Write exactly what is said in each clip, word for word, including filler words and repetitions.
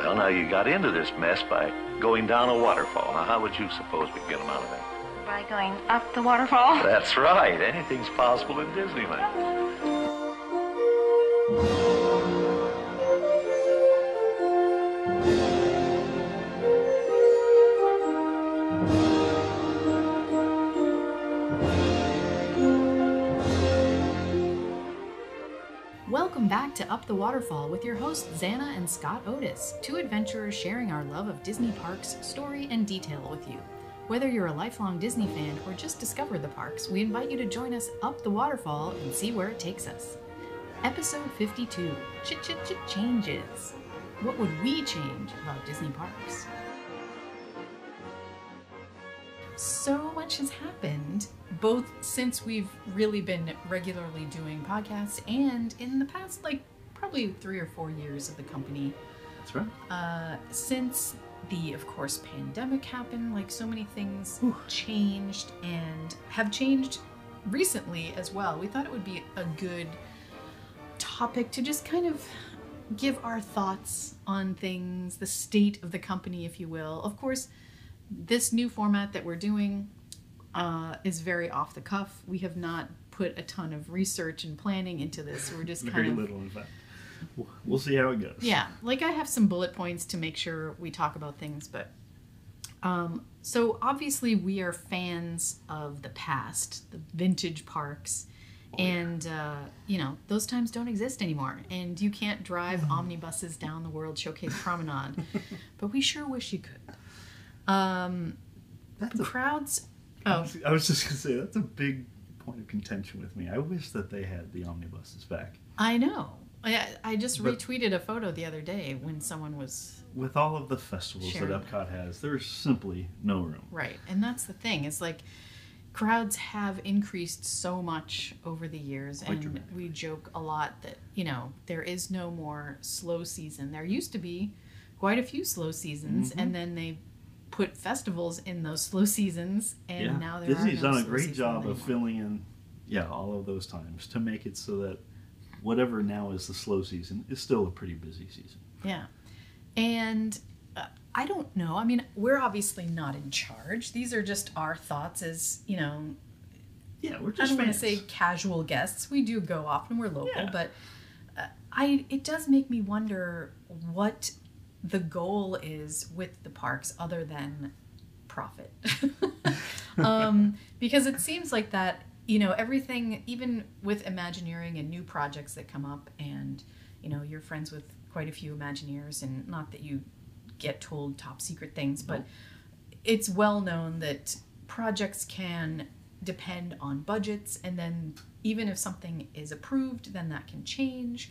Well, now you got into this mess by going down a waterfall. Now, how would you suppose we'd get them out of there? By going up the waterfall? That's right. Anything's possible in Disneyland. Welcome back to Up the Waterfall with your hosts Zanna and Scott Otis, two adventurers sharing our love of Disney parks, story, and detail with you. Whether you're a lifelong Disney fan or just discovered the parks, we invite you to join us up the waterfall and see where it takes us. Episode fifty-two, Ch-Ch-Ch-Changes. What would we change about Disney parks? So much has happened, both since we've really been regularly doing podcasts and in the past, like, probably three or four years of the company. That's right. Uh, since... The, of course, pandemic happened, like so many things Ooh. changed and have changed recently as well. We thought it would be a good topic to just kind of give our thoughts on things, the state of the company, if you will. Of course, this new format that we're doing uh, is very off the cuff. We have not put a ton of research and planning into this. We're just very kind of... little, in fact. We'll see how it goes. Yeah, like I have some bullet points to make sure we talk about things, but um, so obviously we are fans of the past, the vintage parks, oh, and yeah. uh, you know, those times don't exist anymore, and you can't drive mm. omnibuses down the World Showcase Promenade, but we sure wish you could. Um, that's crowds. A, oh, I was just gonna say that's a big point of contention with me. I wish that they had the omnibuses back. I know. I, I just but retweeted a photo the other day when someone was... With all of the festivals that Epcot has, there's simply no room. Right, and that's the thing. It's like crowds have increased so much over the years, Quite and we joke a lot that, you know, there is no more slow season. There used to be quite a few slow seasons, mm-hmm. and then they put festivals in those slow seasons, and yeah. now there Disney's are no done a great job anymore. of filling in, yeah, all of those times to make it so that whatever now is the slow season is still a pretty busy season. Yeah. And uh, I don't know. I mean, we're obviously not in charge. These are just our thoughts as, you know, yeah, we're just I don't want to say casual guests. We do go often. We're local. Yeah. But uh, I it does make me wonder what the goal is with the parks other than profit. um, because it seems like that. You know, everything, even with Imagineering and new projects that come up, and, you know, you're friends with quite a few Imagineers, and not that you get told top secret things, but it's well known that projects can depend on budgets, and then even if something is approved, then that can change.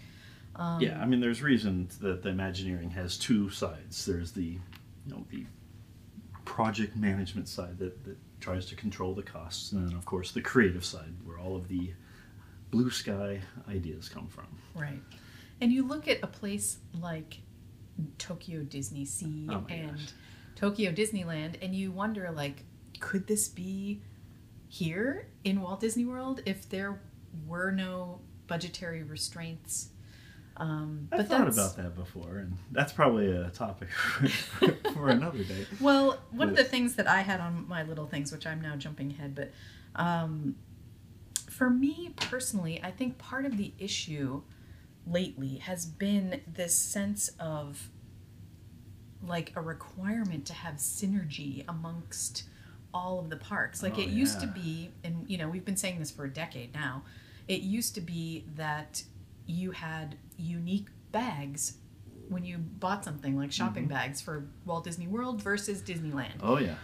Um, yeah, I mean, there's reason that the Imagineering has two sides. There's the, you know, the project management side that... that tries to control the costs, and then of course the creative side where all of the blue sky ideas come from. Right. And you look at a place like Tokyo DisneySea oh and gosh. Tokyo Disneyland, and you wonder, like, could this be here in Walt Disney World if there were no budgetary restraints? Um, I've but thought that's... about that before, and that's probably a topic for, for another day. Well, one but... of the things that I had on my little things, which I'm now jumping ahead, but um, for me personally, I think part of the issue lately has been this sense of like a requirement to have synergy amongst all of the parks. Like oh, it yeah. used to be, and you know, we've been saying this for a decade now, it used to be that you had unique bags when you bought something, like shopping mm-hmm. bags for Walt Disney World versus Disneyland. Oh, yeah.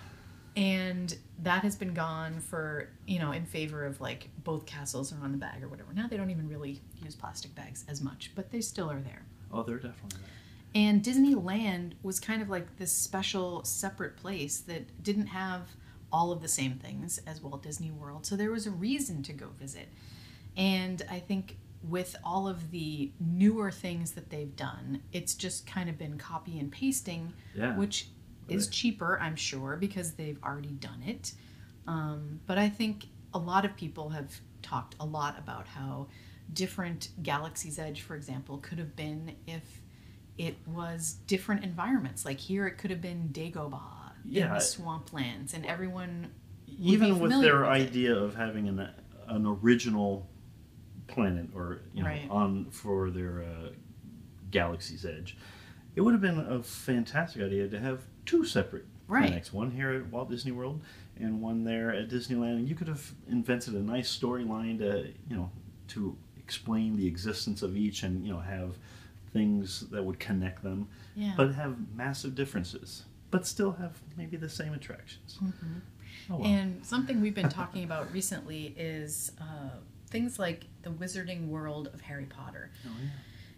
And that has been gone for, you know, in favor of like both castles are on the bag or whatever. Now they don't even really use plastic bags as much, but they still are there. Oh, they're definitely there. And Disneyland was kind of like this special separate place that didn't have all of the same things as Walt Disney World. So there was a reason to go visit. And I think... with all of the newer things that they've done, it's just kind of been copy and pasting, yeah. which really is cheaper, I'm sure, because they've already done it. Um, but I think a lot of people have talked a lot about how different Galaxy's Edge, for example, could have been if it was different environments. Like here, it could have been Dagobah, yeah, in the swamplands, and everyone even with their with idea of having an an original planet or you know right. on for their uh, Galaxy's Edge, it would have been a fantastic idea to have two separate right. planets, one here at Walt Disney World and one there at Disneyland. And you could have invented a nice storyline to you know to explain the existence of each, and you know have things that would connect them, yeah. but have massive differences, but still have maybe the same attractions. Mm-hmm. Oh, well. And something we've been talking about recently is uh, things like the Wizarding World of Harry Potter. Oh, yeah.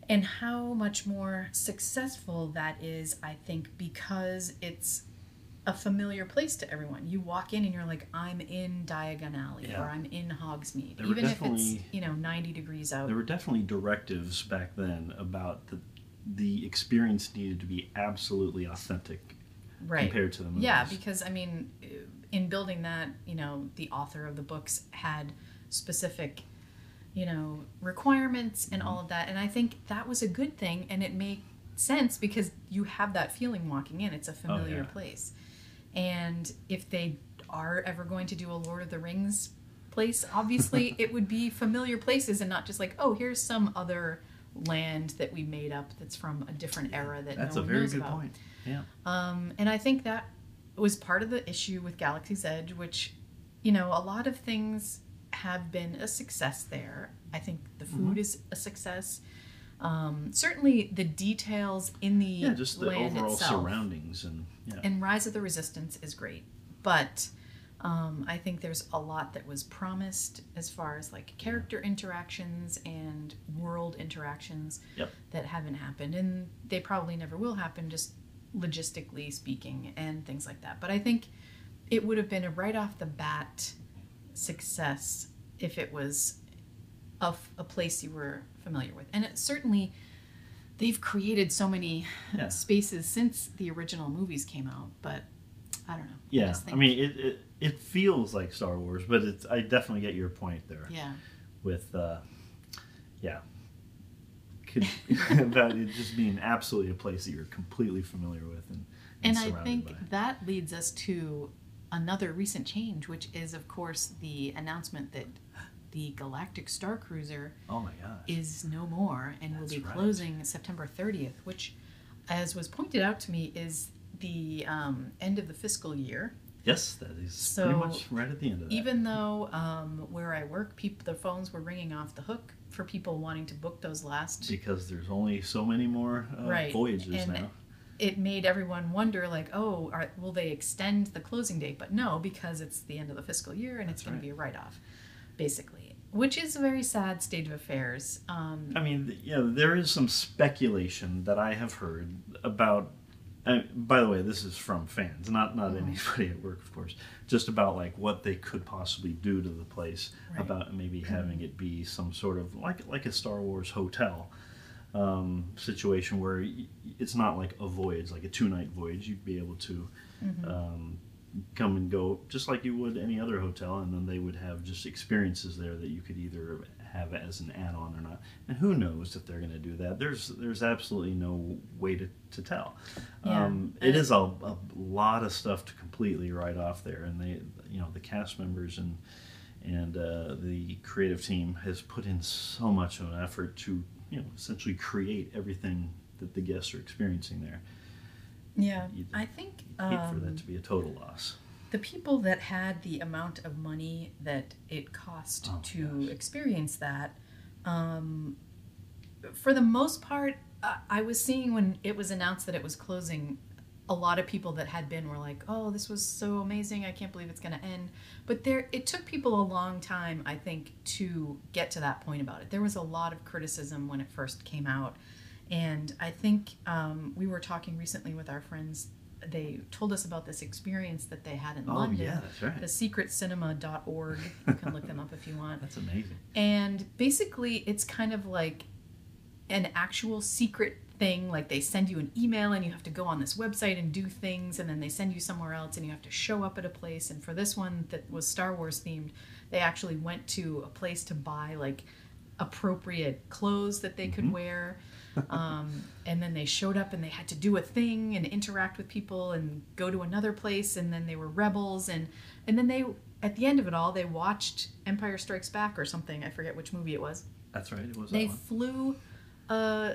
And how much more successful that is, I think, because it's a familiar place to everyone. You walk in and you're like, I'm in Diagon Alley, yeah. or I'm in Hogsmeade, there even if it's you know ninety degrees out. There were definitely directives back then about the the experience needed to be absolutely authentic, right. compared to the movies. Yeah, because I mean, in building that, you know, the author of the books had specific, you know, requirements and mm-hmm. all of that, and I think that was a good thing, and it made sense because you have that feeling walking in. It's a familiar oh, yeah. place. And if they are ever going to do a Lord of the Rings place, obviously it would be familiar places and not just like, oh, here's some other land that we made up that's from a different era that that's no one knows about. That's a very good point, yeah. Um, and I think that was part of the issue with Galaxy's Edge, which, you know, a lot of things have been a success there. I think the food mm-hmm. is a success. Um, certainly the details in the yeah, just the land overall itself. Surroundings and yeah. and Rise of the Resistance is great, but um, I think there's a lot that was promised as far as like character interactions and world interactions yep. that haven't happened, and they probably never will happen, just logistically speaking and things like that. But I think it would have been a right off the bat success if it was of a place you were familiar with. And it certainly, they've created so many yeah. spaces since the original movies came out, but I don't know. Yeah, I, I mean, it, it it feels like Star Wars, but it's, I definitely get your point there. Yeah. With, uh, yeah. Could, about it just being absolutely a place that you're completely familiar with. And, and, and I think by. That leads us to another recent change, which is, of course, the announcement that the Galactic Star Cruiser oh my gosh. Is no more and That's will be closing right. September thirtieth, which, as was pointed out to me, is the um, end of the fiscal year. Yes, that is so pretty much right at the end of that. Even though um, where I work, people, their phones were ringing off the hook for people wanting to book those last. Because there's only so many more uh, right. voyages and now. It made everyone wonder, like, oh, are, will they extend the closing date? But no, because it's the end of the fiscal year and That's it's going right. to be a write-off, basically. Which is a very sad state of affairs. Um, I mean, yeah, there is some speculation that I have heard about. Uh, by the way, this is from fans, not not mm-hmm. anybody at work, of course. Just about like what they could possibly do to the place, right. about maybe mm-hmm. having it be some sort of like like a Star Wars hotel um, situation where it's not like a voyage, like a two night voyage. You'd be able to. Mm-hmm. Um, come and go just like you would any other hotel, and then they would have just experiences there that you could either have as an add-on or not. And who knows if they're going to do that. There's there's absolutely no way to, to tell. Yeah. Um, it is a, a lot of stuff to completely write off there, and they, you know, the cast members and and uh, the creative team has put in so much of an effort to, you know, essentially create everything that the guests are experiencing there. Yeah, You'd I think hate um, for that to be a total loss. The people that had the amount of money that it cost oh, to gosh. experience that, um, for the most part, I, I was seeing when it was announced that it was closing, a lot of people that had been were like, "Oh, this was so amazing! I can't believe it's going to end." But there, it took people a long time, I think, to get to that point about it. There was a lot of criticism when it first came out. And I think um, we were talking recently with our friends. They told us about this experience that they had in oh, London. Oh, yeah, that's right. The secret cinema dot org. You can look them up if you want. That's amazing. And basically, it's kind of like an actual secret thing. Like they send you an email and you have to go on this website and do things. And then they send you somewhere else and you have to show up at a place. And for this one that was Star Wars themed, they actually went to a place to buy like appropriate clothes that they mm-hmm. could wear. Um, and then they showed up and they had to do a thing and interact with people and go to another place, and then they were rebels, and and then they, at the end of it all, they watched Empire Strikes Back or something. I forget which movie it was. That's right, it was that one. They flew uh,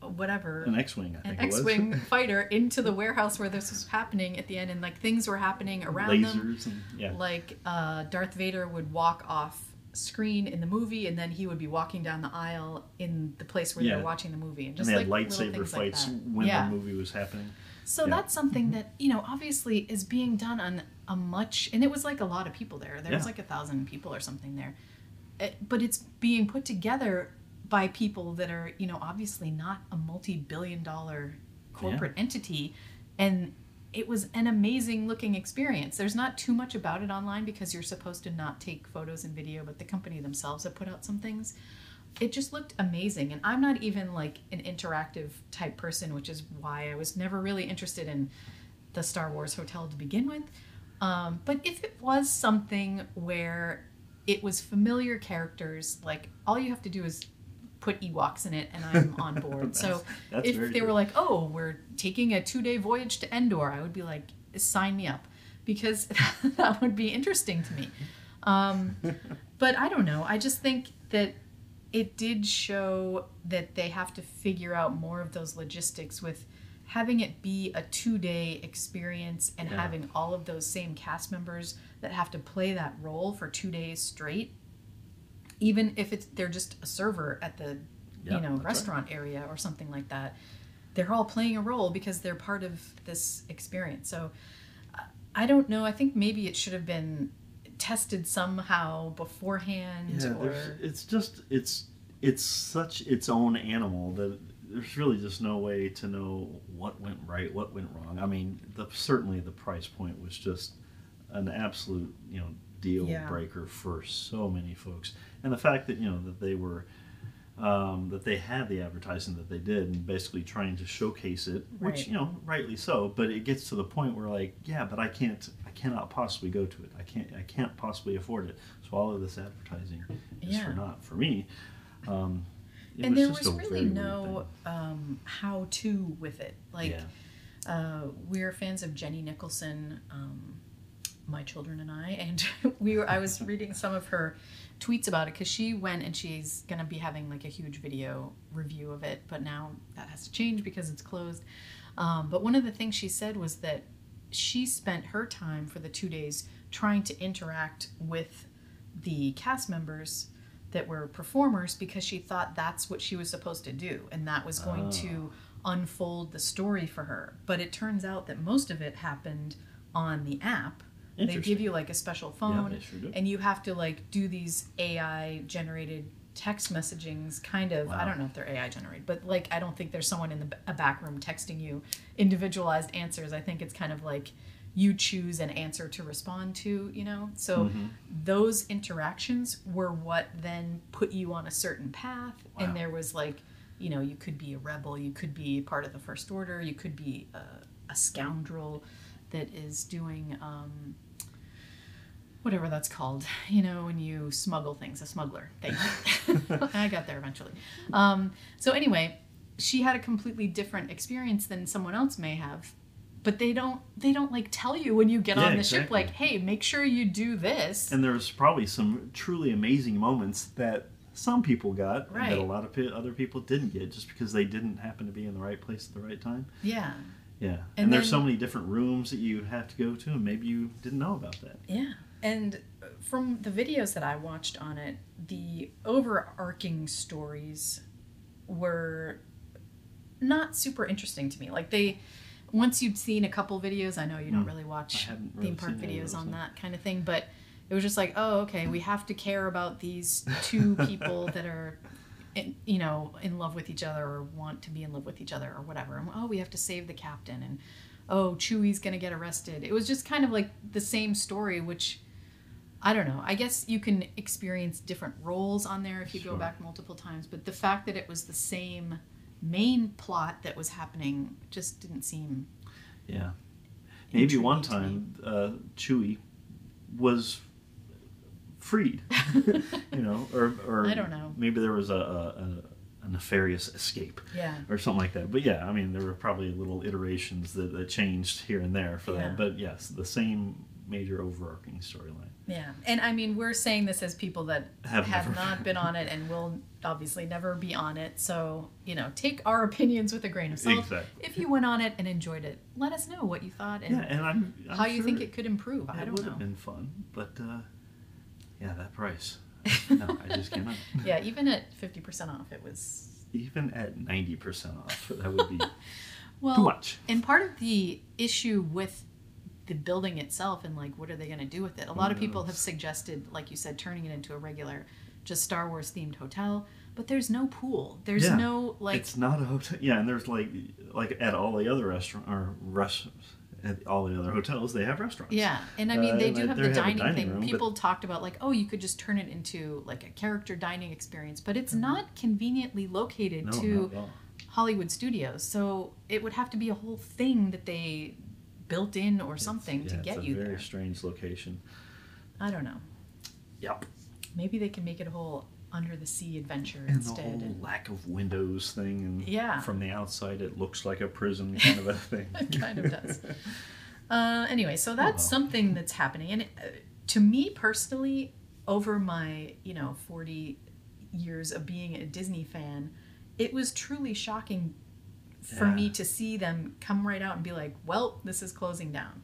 whatever. An X-Wing, I think it was. An X-Wing fighter into the warehouse where this was happening at the end, and like things were happening around them. Lasers and, yeah. Like uh, Darth Vader would walk off screen in the movie, and then he would be walking down the aisle in the place where yeah. they were watching the movie, and just and they like had lightsaber fights like when yeah. the movie was happening. So yeah. that's something that, you know, obviously is being done on a much, and it was like a lot of people there. There yeah. was like a thousand people or something there, it, but it's being put together by people that are, you know, obviously not a multi-billion dollar corporate yeah. entity, and it was an amazing looking experience. There's not too much about it online because you're supposed to not take photos and video, but the company themselves have put out some things. It just looked amazing. And I'm not even like an interactive type person, which is why I was never really interested in the Star Wars hotel to begin with. Um, but if it was something where it was familiar characters, like all you have to do is put Ewoks in it, and I'm on board. that's, so that's if they true. were like, oh, we're taking a two-day voyage to Endor, I would be like, sign me up, because that would be interesting to me. Um, but I don't know. I just think that it did show that they have to figure out more of those logistics with having it be a two-day experience, and yeah. having all of those same cast members that have to play that role for two days straight, even if it's they're just a server at the yeah, you know restaurant right. area or something like that. They're all playing a role because they're part of this experience. So I don't know. I think maybe it should have been tested somehow beforehand. Yeah, or... it's just it's it's such its own animal that there's really just no way to know what went right, what went wrong. I mean, the, certainly the price point was just an absolute you know deal yeah. breaker for so many folks, and the fact that you know that they were um, that they had the advertising that they did, and basically trying to showcase it, right. which you know rightly so. But it gets to the point where like yeah, but I can't. I cannot possibly go to it. I can't. I can't possibly afford it. So all of this advertising is yeah. for not for me. Um, it and was there just was really no um, how to with it. Like yeah. uh, we're fans of Jenny Nicholson, um, my children and I, and we were. I was reading some of her tweets about it because she went and she's gonna be having like a huge video review of it. But now that has to change because it's closed. Um, but one of the things she said was that she spent her time for the two days trying to interact with the cast members that were performers because she thought that's what she was supposed to do, and that was going oh. to unfold the story for her. But it turns out that most of it happened on the app. They give you like a special phone, yeah, they sure do. And you have to like do these A I generated text messagings, kind of. Wow. I don't know if they're A I generated, but like I don't think there's someone in the a back room texting you individualized answers. I think it's kind of like you choose an answer to respond to, you know. So mm-hmm. those interactions were what then put you on a certain path. Wow. And there was like, you know, you could be a rebel, you could be part of the First Order, you could be a, a scoundrel that is doing um whatever that's called, you know, when you smuggle things, a smuggler thing. I got there eventually. Um, so anyway, she had a completely different experience than someone else may have, but they don't, they don't like tell you when you get yeah, on the exactly. ship, like, hey, make sure you do this. And there's probably some truly amazing moments that some people got right. and that a lot of other people didn't get just because they didn't happen to be in the right place at the right time. Yeah. Yeah. And, and then, there's so many different rooms that you have to go to, and maybe you didn't know about that. Yeah. And from the videos that I watched on it, the overarching stories were not super interesting to me. Like they, once you'd seen a couple videos, I know you don't mm. really watch really theme park videos on that kind of thing, but it was just like, oh, okay, we have to care about these two people that are, in, you know, in love with each other or want to be in love with each other or whatever. And oh, we have to save the captain, and oh, Chewie's gonna get arrested. It was just kind of like the same story, which. I don't know. I guess you can experience different roles on there if you sure. go back multiple times. But the fact that it was the same main plot that was happening just didn't seem. Yeah. Maybe one time uh, Chewie was freed, you know, or, or I don't know. Maybe there was a, a, a nefarious escape, yeah, or something like that. But yeah, I mean, there were probably little iterations that, that changed here and there for yeah. that. But yes, the same major overarching storyline. Yeah, and I mean, we're saying this as people that have, have not been on it and will obviously never be on it. So, you know, take our opinions with a grain of salt. Exactly. If you went on it and enjoyed it, let us know what you thought and, yeah, and I'm, I'm how sure you think it could improve. I don't know. It would have been fun, but uh, yeah, that price. No, I just cannot. Yeah, even at fifty percent off, it was... Even at ninety percent off, that would be well, too much. And part of the issue with the building itself and, like, what are they going to do with it? A lot of people have suggested, like you said, turning it into a regular just Star Wars-themed hotel, but there's no pool. There's yeah. no, like... It's not a hotel. Yeah, and there's, like, like at all the other restaurant or restaurants, at all the other hotels, they have restaurants. Yeah, and I mean, they uh, do have the dining, dining thing. Room, people talked about, like, oh, you could just turn it into, like, a character dining experience, but it's mm-hmm. not conveniently located no, to Hollywood Studios, so it would have to be a whole thing that they built in or something it's, yeah, to get you there. It's a very there. strange location. I don't know. Yep. Maybe they can make it a whole under-the-sea adventure and instead. And the whole lack of windows thing. And yeah. From the outside, it looks like a prison kind of a thing. It kind of does. uh, anyway, so that's oh, well. something that's happening. And it, uh, to me personally, over my, you know, forty years of being a Disney fan, it was truly shocking for yeah. me to see them come right out and be like, well, this is closing down.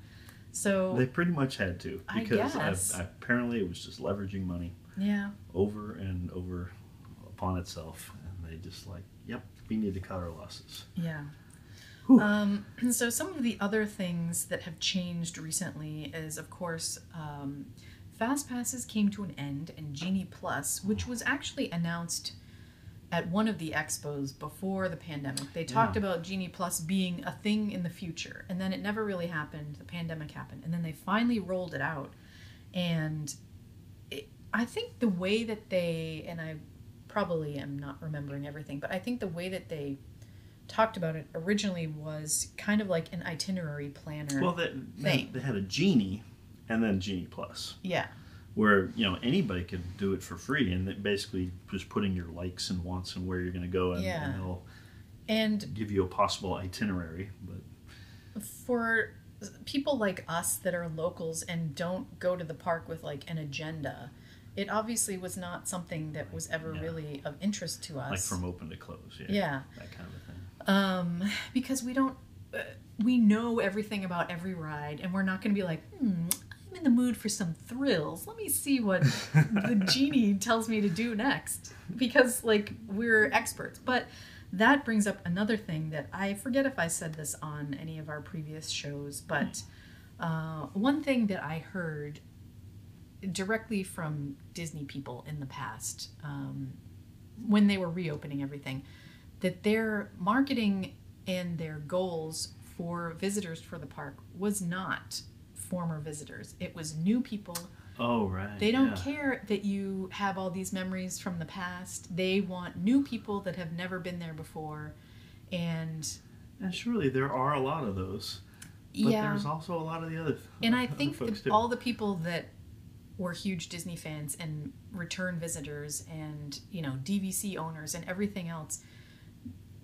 So they pretty much had to. Because I guess. I, I, apparently it was just leveraging money. Yeah. Over and over upon itself. And they just like, yep, we need to cut our losses. Yeah. Whew. Um, and so some of the other things that have changed recently is, of course, um, Fast Passes came to an end, and Genie Plus, which was actually announced at one of the expos before the pandemic. They talked yeah. about Genie Plus being a thing in the future, and then it never really happened. The pandemic happened, and then they finally rolled it out. And it, I think the way that they, and I probably am not remembering everything, but I think the way that they talked about it originally was kind of like an itinerary planner well, that, thing. They had a Genie and then Genie Plus. Yeah. Where, you know, anybody could do it for free, and that basically just putting your likes and wants and where you're going to go, and, yeah. and they'll and give you a possible itinerary. But for people like us that are locals and don't go to the park with, like, an agenda, it obviously was not something that was ever yeah. really of interest to us. Like from open to close, yeah. Yeah. That kind of a thing. Um, because we don't, uh, we know everything about every ride, and we're not going to be like, hmm, in the mood for some thrills, let me see what the Genie tells me to do next, because like we're experts. But that brings up another thing that I forget if I said this on any of our previous shows, but uh, one thing that I heard directly from Disney people in the past, um, when they were reopening everything, that their marketing and their goals for visitors for the park was not former visitors. It was new people. Oh, right. They don't yeah. care that you have all these memories from the past. They want new people that have never been there before. And, and surely there are a lot of those. But yeah. there's also a lot of the other And I think the, all the people that were huge Disney fans and return visitors and, you know, D V C owners and everything else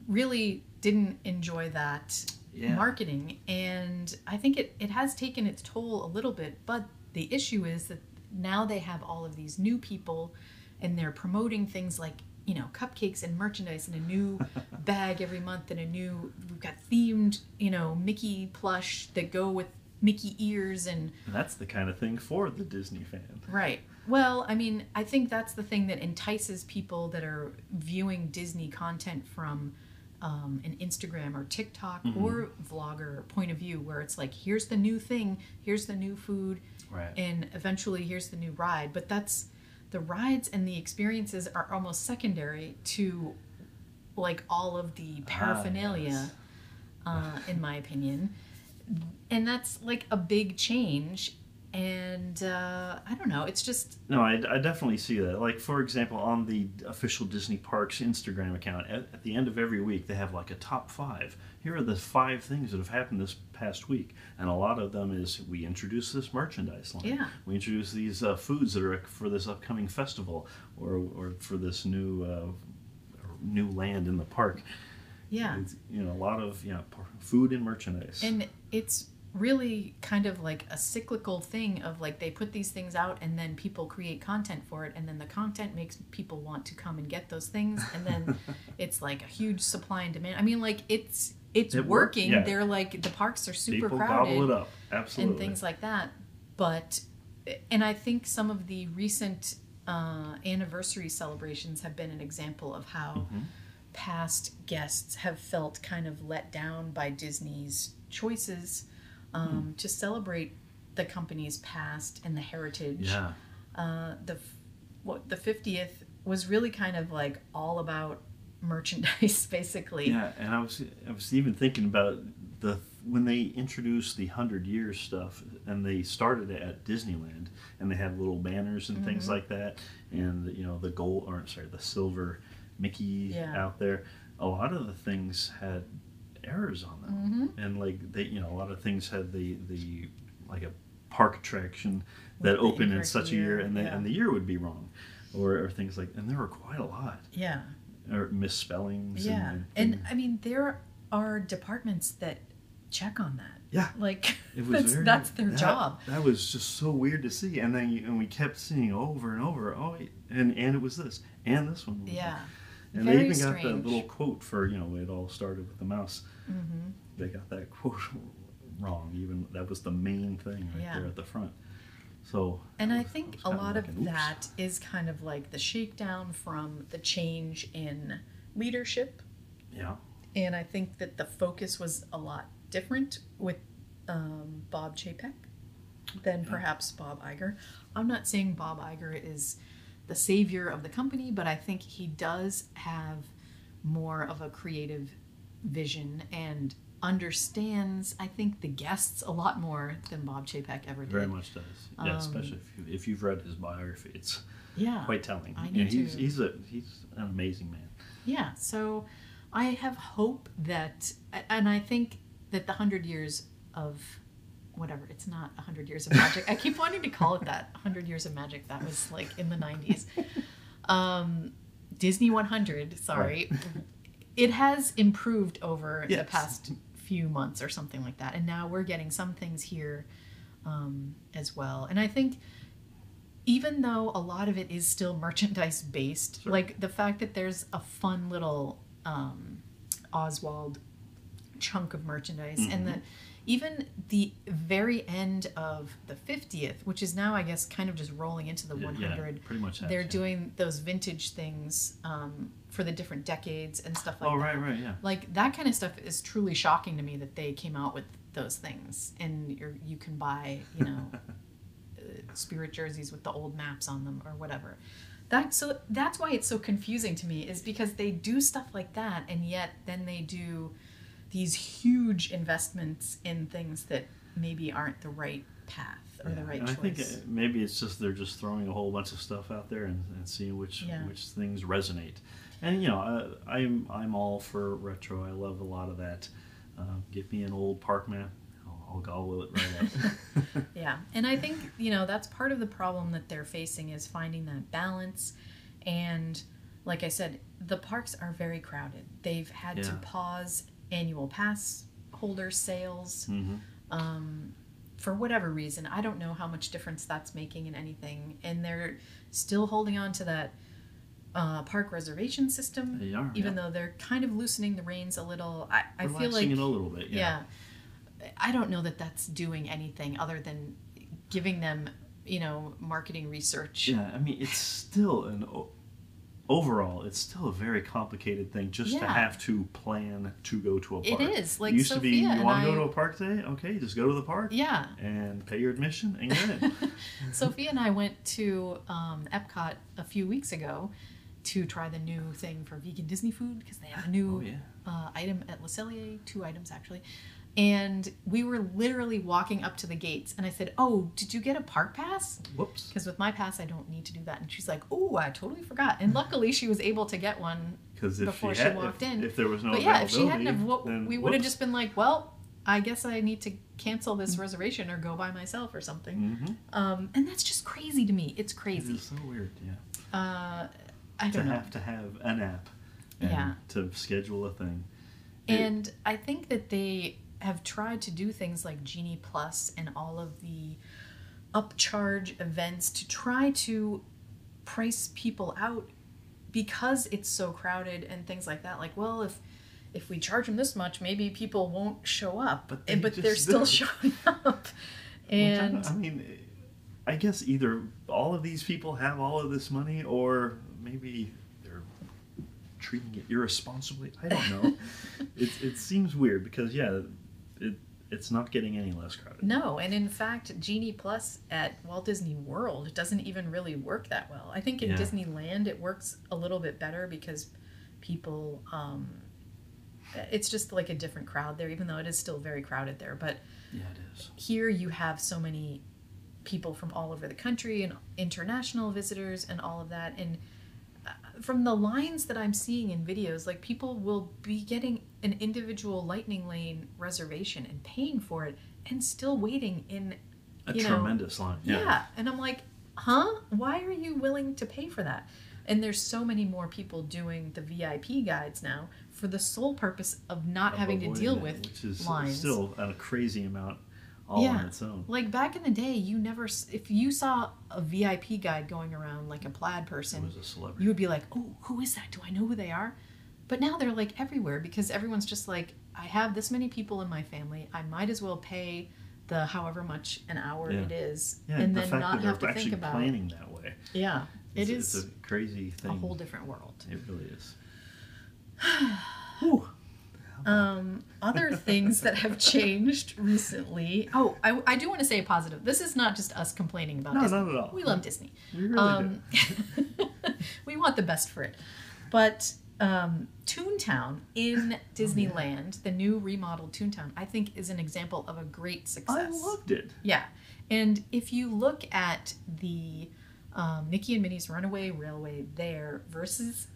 really didn't enjoy that Yeah. marketing, and I think it, it has taken its toll a little bit, but the issue is that now they have all of these new people, and they're promoting things like, you know, cupcakes and merchandise and a new bag every month, and a new, we've got themed, you know, Mickey plush that go with Mickey ears, and that's the kind of thing for the Disney fan. Right. Well, I mean, I think that's the thing that entices people that are viewing Disney content from Um, an Instagram or TikTok mm-hmm. or vlogger point of view, where it's like, here's the new thing, here's the new food, right. and eventually here's the new ride. But that's, the rides and the experiences are almost secondary to like all of the paraphernalia, ah, yes. uh, in my opinion. And that's like a big change. And uh, I don't know, it's just... No, I, I definitely see that. Like, for example, on the official Disney Parks Instagram account, at, at the end of every week, they have like a top five. Here are the five things that have happened this past week. And a lot of them is, we introduced this merchandise line. Yeah. We introduced these uh, foods that are for this upcoming festival, or, or for this new... Uh, new land in the park. Yeah. It's, you know, a lot of, you know, food and merchandise. And it's really kind of like a cyclical thing of like they put these things out and then people create content for it, and then the content makes people want to come and get those things, and then it's like a huge supply and demand. I mean, like it's it's it working. Yeah. They're like, the parks are super people crowded. People gobble it up. Absolutely. And things like that. But, and I think some of the recent uh, anniversary celebrations have been an example of how mm-hmm. past guests have felt kind of let down by Disney's choices Um, mm. to celebrate the company's past and the heritage. Yeah. Uh, the what the fiftieth was really kind of like all about merchandise, basically. Yeah, and I was I was even thinking about the when they introduced the hundred years stuff, and they started it at Disneyland, and they had little banners and mm-hmm. things like that, and you know the gold or sorry the silver Mickey yeah. out there. A lot of the things had errors on them, mm-hmm. and like they, you know, a lot of things had the the like a park attraction that opened in such a year, and the yeah. and the year would be wrong, or, or things like, and there were quite a lot, yeah, or misspellings, yeah, and, and, and I mean there are departments that check on that, yeah, like it was that's, very, that's their that, job. That was just so weird to see, and then you, and we kept seeing over and over, oh, and and it was this and this one, yeah. And Very they even strange. got that little quote for, you know, it all started with the mouse. Mm-hmm. They got that quote wrong. Even that was the main thing right yeah. there at the front. So. And I, was, I think I a lot of, like, of that is kind of like the shakedown from the change in leadership. Yeah. And I think that the focus was a lot different with um, Bob Chapek than yeah. perhaps Bob Iger. I'm not saying Bob Iger is the savior of the company, but I think he does have more of a creative vision and understands, I think, the guests a lot more than Bob Chapek ever did. Very much does. Um, yeah, especially if, you, if you've read his biography, it's yeah, quite telling. I need yeah, he's, to. He's, a, he's an amazing man. Yeah, so I have hope that, and I think that the hundred years of whatever, it's not one hundred years of magic. I keep wanting to call it that, one hundred years of magic. That was like in the nineties. Um, Disney one hundred, sorry. Right. It has improved over yes. the past few months or something like that. And now we're getting some things here um, as well. And I think even though a lot of it is still merchandise based, sure. like the fact that there's a fun little um, Oswald chunk of merchandise mm-hmm. and that even the very end of the fiftieth, which is now, I guess, kind of just rolling into the one hundred. Yeah, pretty much has, they're yeah. doing those vintage things um, for the different decades and stuff like that. Oh, right, that. right, yeah. Like, that kind of stuff is truly shocking to me that they came out with those things. And you're, you can buy, you know, uh, spirit jerseys with the old maps on them or whatever. That, so that's why it's so confusing to me, is because they do stuff like that, and yet then they do these huge investments in things that maybe aren't the right path or yeah. the right and choice. I think it, maybe it's just they're just throwing a whole bunch of stuff out there and, and seeing which yeah. which things resonate. And you know, I, I'm I'm all for retro. I love a lot of that. Uh, give me an old park map, I'll, I'll gobble it right up. Yeah, and I think you know that's part of the problem that they're facing is finding that balance. And like I said, the parks are very crowded. They've had yeah. to pause annual pass holder sales mm-hmm. um, for whatever reason. I don't know how much difference that's making in anything, and they're still holding on to that uh, park reservation system they are, even yeah. though they're kind of loosening the reins a little. I, I feel like it a little bit yeah. yeah I don't know that that's doing anything other than giving them, you know, marketing research. Yeah, I mean, it's still an o- Overall, it's still a very complicated thing just yeah. to have to plan to go to a park. It is. Like, it used Sophia to be, you want to go I... to a park today? Okay, just go to the park. Yeah. And pay your admission and get in. Sophia and I went to um, Epcot a few weeks ago to try the new thing for vegan Disney food, because they have a new oh, yeah. uh, item at Le Cellier, two items actually. And we were literally walking up to the gates, and I said, "Oh, did you get a park pass?" Whoops. Because with my pass, I don't need to do that. And she's like, "Oh, I totally forgot." And luckily, she was able to get one before she, had, she walked if, in. If there was no, but yeah, if she hadn't, have, what, we would have just been like, "Well, I guess I need to cancel this reservation or go by myself or something." Mm-hmm. Um, and that's just crazy to me. It's crazy. It's so weird. Yeah. Uh, I don't to know. To have to have an app. and yeah. to schedule a thing. And it, I think that they have tried to do things like Genie Plus and all of the upcharge events to try to price people out because it's so crowded and things like that. Like, well, if if we charge them this much, maybe people won't show up, but, they but they're still showing up. And well, I mean, I guess either all of these people have all of this money, or maybe they're treating it irresponsibly. I don't know. it, it seems weird because, yeah, it, it's not getting any less crowded. No, and in fact, Genie Plus at Walt Disney World doesn't even really work that well. I think in yeah. Disneyland it works a little bit better because people, um, it's just like a different crowd there, even though it is still very crowded there. But yeah, it is. Here you have so many people from all over the country and international visitors and all of that. And from the lines that I'm seeing in videos, like, people will be getting an individual lightning lane reservation and paying for it and still waiting in a you know, tremendous line. Yeah. yeah. And I'm like, huh? Why are you willing to pay for that? And there's so many more people doing the V I P guides now for the sole purpose of not of having to deal it, with which is lines. Still a crazy amount. All yeah. on its own. Like, back in the day, you never, if you saw a V I P guide going around, like a plaid person, it was a celebrity. You would be like, oh, who is that? Do I know who they are? But now they're like everywhere because everyone's just like, I have this many people in my family. I might as well pay the however much an hour yeah. it is yeah, and the then fact not that have to think about planning it. That way. Yeah. It's, it is it's a crazy thing. A whole different world. It really is. Whew. Um, other things that have changed recently. Oh, I, I do want to say a positive. This is not just us complaining about no, Disney. No, not at all. We love Disney. We really um, do. We want the best for it. But um, Toontown in Disneyland, oh, yeah. the new remodeled Toontown, I think is an example of a great success. I loved it. Yeah. And if you look at the um, Mickey and Minnie's Runaway Railway there versus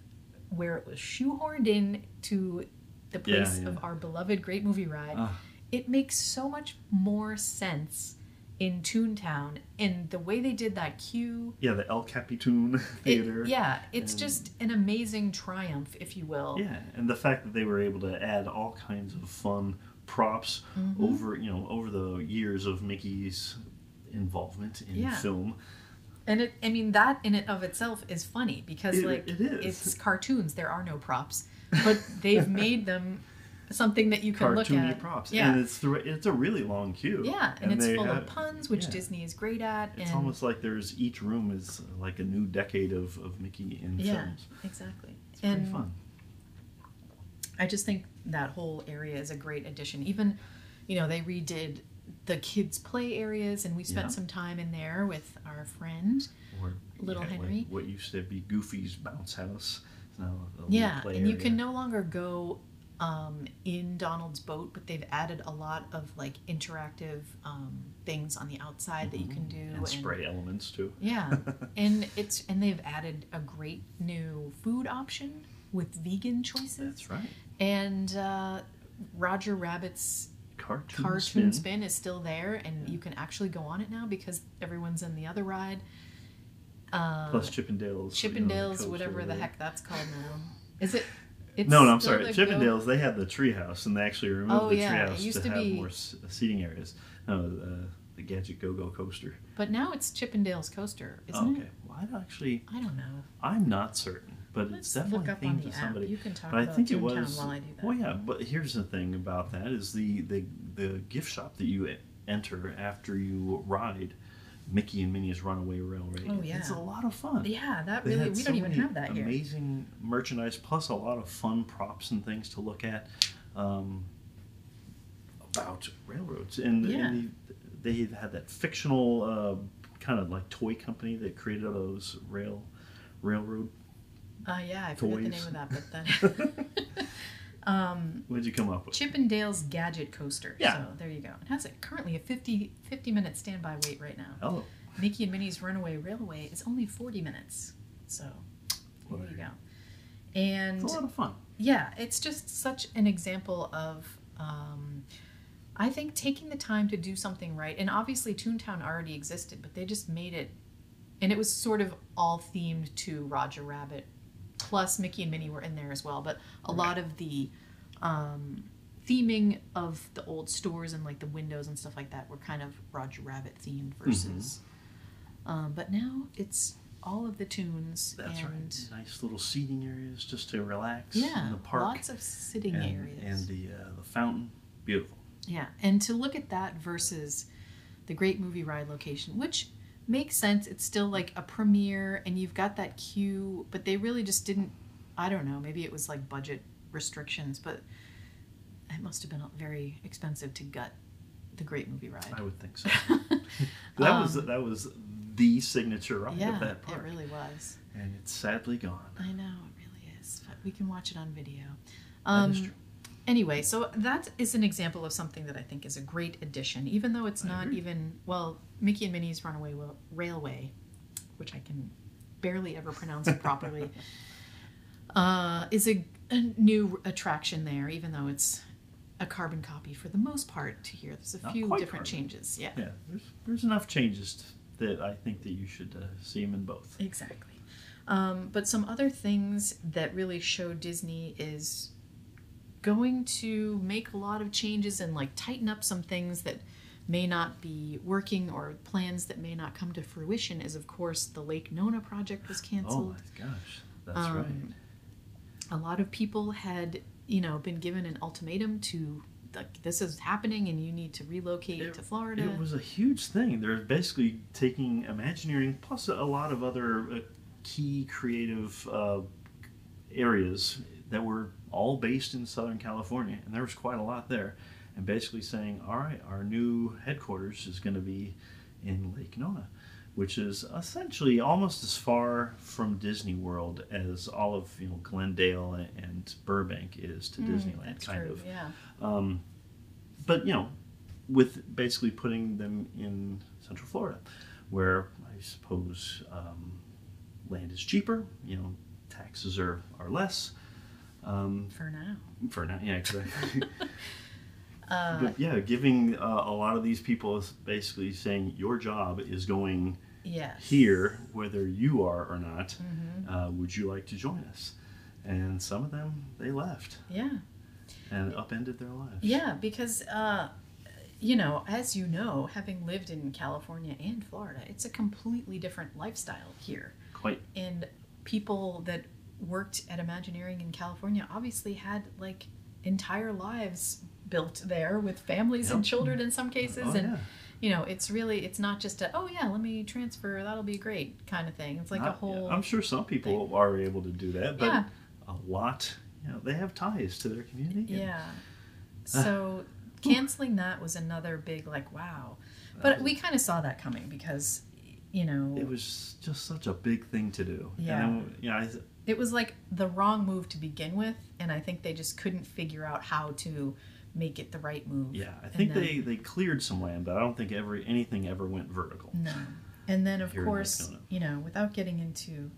where it was shoehorned in to the place yeah, yeah. of our beloved Great Movie Ride, uh, it makes so much more sense in Toontown. And the way they did that queue... Yeah, the El Capitan Theater. It, yeah, it's and, just an amazing triumph, if you will. Yeah, and the fact that they were able to add all kinds of fun props mm-hmm. over, you know, over the years of Mickey's involvement in yeah. film. And it, I mean, that in and of itself is funny because, it, like, it is. It's cartoons. There are no props. But they've made them something that you can look at. Cartoony props. Yeah. And it's through, it's a really long queue. Yeah, and, and it's full have, of puns, which yeah. Disney is great at. It's and almost like there's each room is like a new decade of, of Mickey in yeah, films. Yeah, exactly. It's and pretty fun. I just think that whole area is a great addition. Even, you know, they redid the kids' play areas, and we spent yeah. some time in there with our friend, or, Little yeah, Henry. What, what used to be Goofy's Bounce House. No, yeah, and area. You can no longer go um, in Donald's boat, but they've added a lot of like interactive um, things on the outside mm-hmm. that you can do, and, and spray elements too. Yeah, and it's and they've added a great new food option with vegan choices. That's right. And uh, Roger Rabbit's cartoon, cartoon spin. spin is still there, and yeah. you can actually go on it now because everyone's in the other ride. Um, Plus Chip and Dale's. Chip and Dale's, know, whatever the heck that's called now. Is it? It's no, no, I'm sorry. Chip and Dale's, they had the treehouse, and they actually removed oh, the yeah. treehouse to, to have be... more seating areas. No, uh, the Gadget Go-Go Coaster. But now it's Chip and Dale's Coaster, isn't okay. it? Okay. Well, I actually... I don't know. I'm not certain, but Let's it's definitely themed to app. Somebody. You can talk but about I think it was, while I do that. Well, yeah, but here's the thing about that is the, the, the gift shop that you enter after you ride Mickey and Minnie's Runaway Railway. Oh, yeah. It's a lot of fun. Yeah, that they really, we so don't even have that amazing here. Amazing merchandise, plus a lot of fun props and things to look at um, about railroads. And, yeah. and they, they had that fictional uh, kind of like toy company that created those rail railroad uh, yeah, I forget the name of that, but then... Um, what did you come up with? Chip and Dale's Gadget Coaster. Yeah. So there you go. It has a, currently a fifty-minute standby wait right now. Oh. Mickey and Minnie's Runaway Railway is only forty minutes. So there Boy. you go. And it's a lot of fun. Yeah. It's just such an example of, um, I think, taking the time to do something right. And obviously Toontown already existed, but they just made it, and it was sort of all themed to Roger Rabbit plus Mickey and Minnie were in there as well, but a right. lot of the um, theming of the old stores and like the windows and stuff like that were kind of Roger Rabbit themed versus mm-hmm. um, but now it's all of the tunes. That's and right. Nice little seating areas just to relax yeah, in the park. Lots of sitting and, areas. And the uh, the fountain, beautiful. Yeah, and to look at that versus the Great Movie Ride location, which makes sense. It's still like a premiere and you've got that queue, but they really just didn't, I don't know, maybe it was like budget restrictions, but it must have been very expensive to gut the Great Movie Ride. I would think so. that um, was that was the signature ride yeah, of that park. It really was. And it's sadly gone. I know, it really is. But we can watch it on video. Um, that is true. Anyway, so that is an example of something that I think is a great addition, even though it's not even, well, Mickey and Minnie's Runaway Railway, which I can barely ever pronounce it properly, uh, is a, a new attraction there, even though it's a carbon copy for the most part to here. There's a not few different carbon. changes. Yeah, yeah. There's, there's enough changes that I think that you should uh, see them in both. Exactly. Um, but some other things that really show Disney is going to make a lot of changes and like tighten up some things that may not be working or plans that may not come to fruition is, of course, the Lake Nona project was canceled. Oh my gosh, that's um, right. A lot of people had, you know, been given an ultimatum to like, this is happening and you need to relocate it, to Florida. It was a huge thing. They're basically taking Imagineering plus a lot of other uh, key creative uh, areas that were all based in Southern California, and there was quite a lot there, and basically saying, all right, our new headquarters is going to be in Lake Nona, which is essentially almost as far from Disney World as all of, you know, Glendale and Burbank is to mm, Disneyland, kind true. of. Yeah. Um, but, you know, with basically putting them in Central Florida, where I suppose um, land is cheaper, you know, taxes are, are less. Um, for now. For now, yeah, exactly. uh, but yeah, giving uh, a lot of these people basically saying your job is going yes. here, whether you are or not. Mm-hmm. uh, would you like to join us? And some of them, they left. Yeah. And upended their lives. Yeah, because, uh, you know, as you know, having lived in California and Florida, it's a completely different lifestyle here. Quite. And people that worked at Imagineering in California obviously had like entire lives built there with families yep. and children in some cases oh, and yeah. you know, it's really, it's not just a, oh yeah, let me transfer, that'll be great kind of thing. It's like not, a whole yeah. I'm sure some people thing. are able to do that, but yeah. a lot, you know, they have ties to their community and, yeah so uh, canceling that was another big like wow, but we kind of saw that coming because, you know, it was just such a big thing to do. Yeah. And I, you know, I It was like the wrong move to begin with, and I think they just couldn't figure out how to make it the right move. Yeah, I think then, they, they cleared some land, but I don't think every anything ever went vertical. No. And then, of Here course, you know, without getting into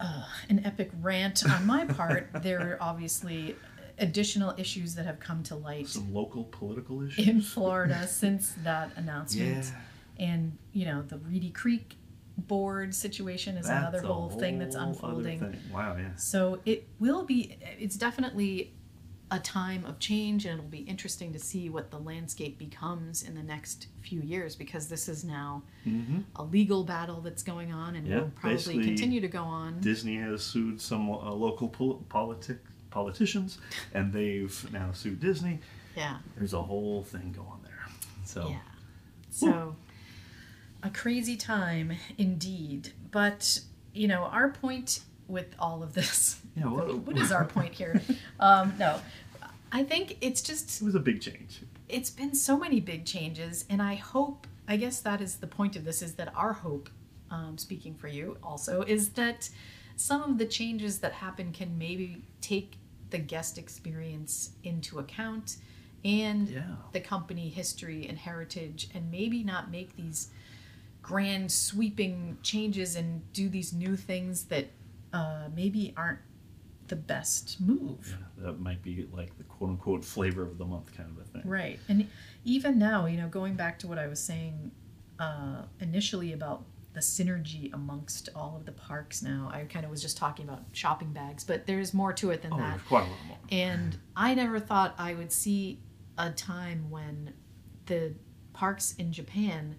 uh, an epic rant on my part, there are obviously additional issues that have come to light. Some local political issues? In Florida since that announcement. Yeah. And, you know, the Reedy Creek board situation is that's another whole, whole thing that's unfolding. Thing. Wow, yeah. So it will be, it's definitely a time of change, and it'll be interesting to see what the landscape becomes in the next few years, because this is now mm-hmm. a legal battle that's going on and yeah, will probably continue to go on. Disney has sued some uh, local pol- politic politicians and they've now sued Disney. Yeah. There's a whole thing going there. So. Yeah. So. Ooh. A crazy time, indeed. But, you know, our point with all of this... Yeah, what, what is our point here? Um, no, I think it's just... It was a big change. It's been so many big changes, and I hope... I guess that is the point of this, is that our hope, um, speaking for you also, is that some of the changes that happen can maybe take the guest experience into account and yeah. the company history and heritage, and maybe not make these... grand sweeping changes and do these new things that uh, maybe aren't the best move. Yeah, that might be like the quote unquote flavor of the month kind of a thing. Right. And even now, you know, going back to what I was saying uh, initially about the synergy amongst all of the parks now. I kind of was just talking about shopping bags, but there's more to it than oh, that. There's quite a lot more. And I never thought I would see a time when the parks in Japan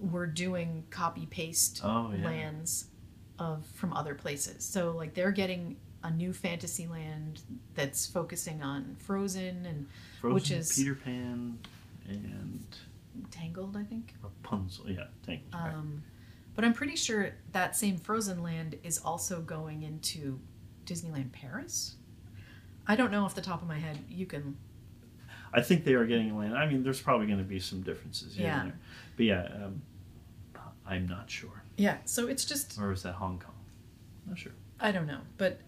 were doing copy-paste oh, yeah. lands of from other places. So like they're getting a new Fantasyland that's focusing on Frozen and Frozen, which is Peter Pan and Tangled, I think. Rapunzel, yeah, Tangled. Um, right. But I'm pretty sure that same Frozen land is also going into Disneyland Paris. I don't know off the top of my head. You can. I think they are getting a land. I mean, there's probably going to be some differences. Yeah. There. But yeah, um, I'm not sure. Yeah, so it's just. Or is that Hong Kong? I'm not sure. I don't know, but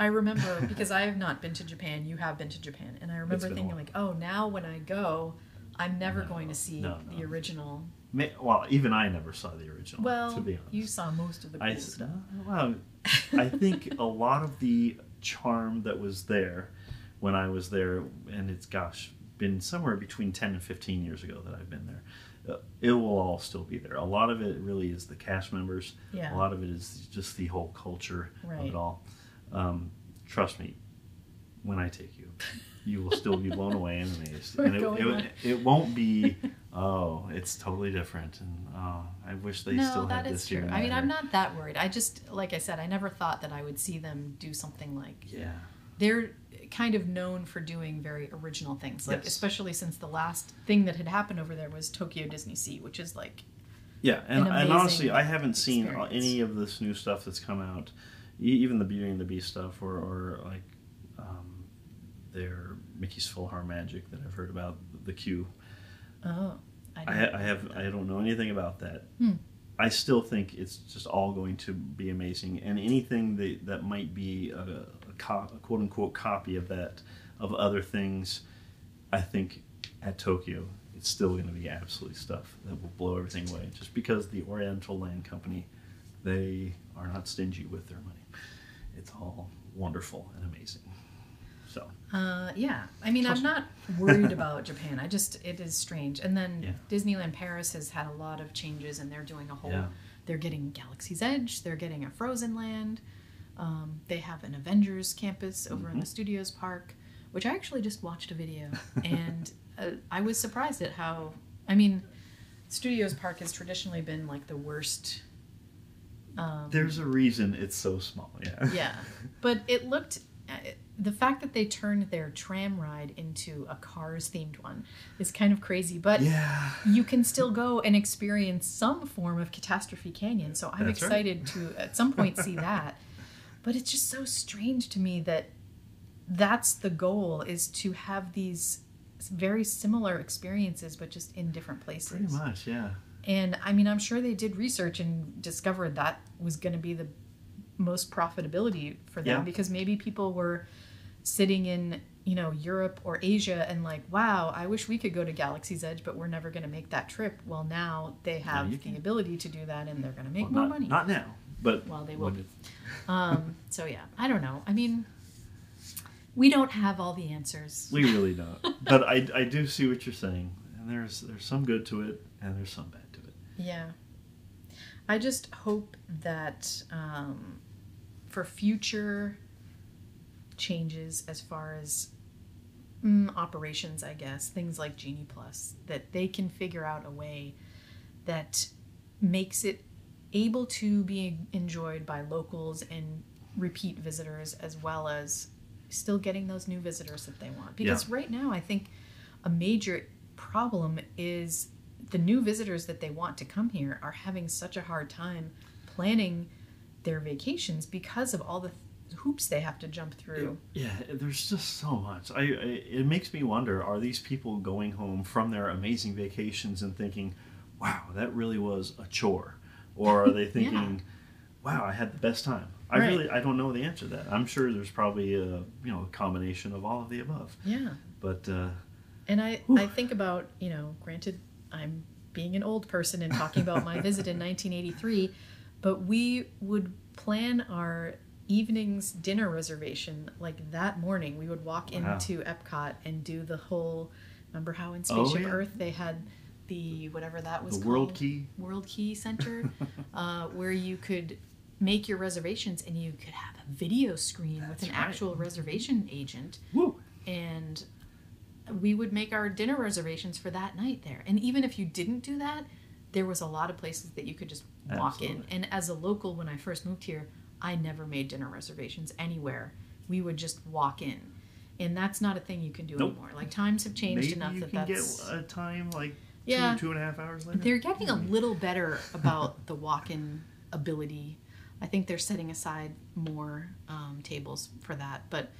I remember because I have not been to Japan. You have been to Japan, and I remember thinking like, oh, now when I go, I'm never no, going to see no, no. the original. May, well, even I never saw the original. Well, to be honest, you saw most of the cool I, stuff. Well, I think a lot of the charm that was there when I was there, and it's gosh, been somewhere between ten and fifteen years ago that I've been there. It will all still be there. A lot of it really is the cast members. Yeah. A lot of it is just the whole culture right. of it all. Um, trust me, when I take you, you will still be blown away and amazed. And it, it, it won't be, oh, it's totally different. And oh, I wish they no, still had this true. Year. I mean, I'm not that worried. I just, like I said, I never thought that I would see them do something like. Yeah. They're kind of known for doing very original things, like yes. especially since the last thing that had happened over there was Tokyo DisneySea, which is like yeah, and, an and honestly, I haven't experience. seen any of this new stuff that's come out, even the Beauty and the Beast stuff, or, or like um, their Mickey's Full Hour Magic that I've heard about, the queue. Oh, I, I, I have I don't know anything about that. Hmm. I still think it's just all going to be amazing, and anything that that might be a, a, cop, a quote unquote copy of that, of other things, I think at Tokyo it's still going to be absolutely stuff that will blow everything away. Just because the Oriental Land Company, they are not stingy with their money. It's all wonderful and amazing. So. Uh, yeah, I mean, Trust I'm not worried about Japan. I just, it is strange. And then yeah. Disneyland Paris has had a lot of changes, and they're doing a whole, yeah. they're getting Galaxy's Edge, they're getting a Frozen Land. Um, they have an Avengers campus over mm-hmm. in the Studios Park, which I actually just watched a video. And uh, I was surprised at how, I mean, Studios Park has traditionally been like the worst. Um, There's a reason it's so small, yeah. Yeah, but it looked... It, the fact that they turned their tram ride into a Cars-themed one is kind of crazy, but yeah. you can still go and experience some form of Catastrophe Canyon, so I'm That's excited right. to at some point see that. But it's just so strange to me that that's the goal, is to have these very similar experiences, but just in different places. Pretty much, yeah. And, I mean, I'm sure they did research and discovered that was going to be the most profitability for them, yeah. because maybe people were... sitting in, you know, Europe or Asia and like, wow, I wish we could go to Galaxy's Edge, but we're never going to make that trip. Well, now they have no, the ability to do that, and they're going to make well, more not, money. Not now, but... Well, they will. um, so, yeah, I don't know. I mean, we don't have all the answers. We really don't. But I, I do see what you're saying. And there's there's some good to it, and there's some bad to it. Yeah. I just hope that um, for future... changes as far as mm, operations, I guess, things like Genie Plus, that they can figure out a way that makes it able to be enjoyed by locals and repeat visitors, as well as still getting those new visitors that they want. Because yeah. right now, I think a major problem is the new visitors that they want to come here are having such a hard time planning their vacations because of all the th- hoops they have to jump through. Yeah, there's just so much. I, I it makes me wonder, are these people going home from their amazing vacations and thinking, wow, that really was a chore? Or are they thinking, yeah. wow, I had the best time? I right. really I don't know the answer to that. I'm sure there's probably a, you know, a combination of all of the above. Yeah. But uh and I whew. I think about, you know, granted I'm being an old person and talking about my visit in nineteen eighty-three, but we would plan our evening's dinner reservation like that morning. We would walk wow. into Epcot and do the whole, remember how in Spaceship oh, yeah. Earth they had the whatever that was the called, World Key World Key Center, uh, where you could make your reservations and you could have a video screen That's with an right. actual reservation agent. Woo. And we would make our dinner reservations for that night there. And even if you didn't do that, there was a lot of places that you could just walk Absolutely. in. And as a local, when I first moved here, I never made dinner reservations anywhere. We would just walk in. And that's not a thing you can do nope. anymore. Like, times have changed Maybe enough you that can that's... get a time, like, yeah, two, two and a half hours later. They're getting a little better about the walk-in ability. I think they're setting aside more um, tables for that. But,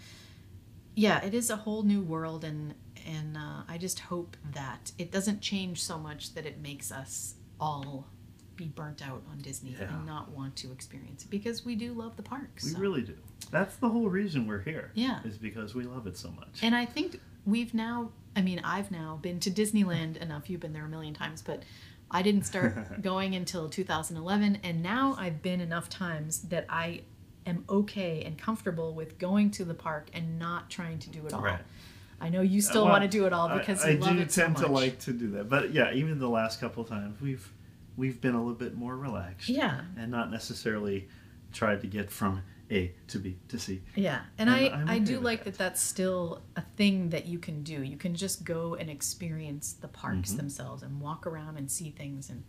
yeah, it is a whole new world, and, and uh, I just hope that it doesn't change so much that it makes us all be burnt out on Disney yeah. and not want to experience it, because we do love the parks. We so. really do. That's the whole reason we're here. Yeah. Is because we love it so much. And I think we've now, I mean, I've now been to Disneyland enough. You've been there a million times, but I didn't start going until two thousand eleven. And now I've been enough times that I am okay and comfortable with going to the park and not trying to do it all. Right. I know you still uh, well, want to do it all because I, you I love it so much. I do tend to like to do that. But yeah, even the last couple of times, we've we've been a little bit more relaxed. Yeah. And not necessarily tried to get from A to B to C. Yeah, and, and I, okay I do like that. that that's still a thing that you can do. You can just go and experience the parks mm-hmm. themselves and walk around and see things, and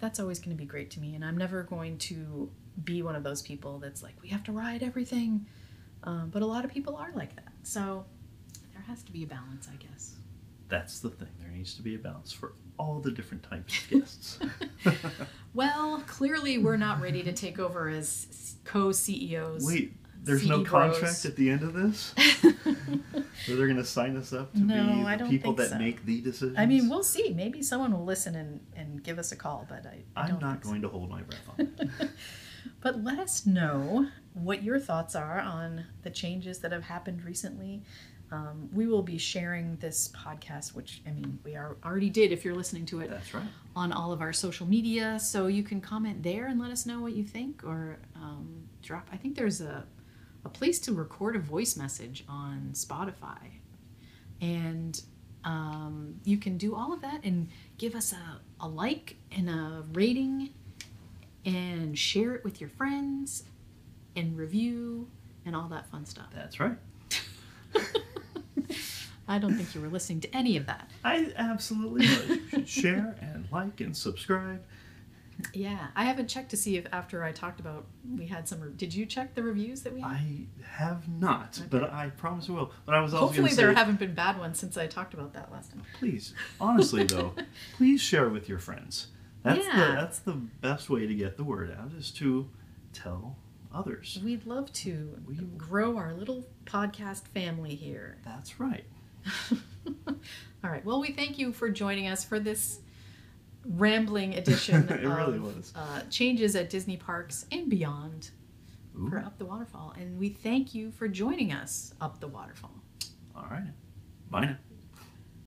that's always going to be great to me. And I'm never going to be one of those people that's like, we have to ride everything. Um, but a lot of people are like that. So there has to be a balance, I guess. That's the thing. There needs to be a balance for all the different types of guests. Well, clearly we're not ready to take over as co-C E Os. Wait, there's C E Os. No contract at the end of this? So they're going to sign us up to no, be the I don't people that so. make the decisions? I mean, we'll see. Maybe someone will listen and, and give us a call, but I, I don't I'm not going so. to hold my breath on it. But let us know what your thoughts are on the changes that have happened recently. Um, we will be sharing this podcast, which, I mean, we are, already did if you're listening to it. That's right. On all of our social media. So you can comment there and let us know what you think, or um, drop. I think there's a, a place to record a voice message on Spotify. And um, you can do all of that and give us a, a like and a rating and share it with your friends and review and all that fun stuff. That's right. I don't think you were listening to any of that. I absolutely was. You should share and like and subscribe. Yeah. I haven't checked to see if after I talked about, we had some... Did you check the reviews that we had? I have not, okay. but I promise I will. But I was also Hopefully there say, haven't been bad ones since I talked about that last time. Please. Honestly, though, please share with your friends. That's yeah. the, that's the best way to get the word out, is to tell others. We'd love to we, grow our little podcast family here. That's right. All right. Well, we thank you for joining us for this rambling edition it of really was. Uh, changes at Disney parks and beyond Ooh. for Up the Waterfall. And we thank you for joining us, Up the Waterfall. All right. Bye now.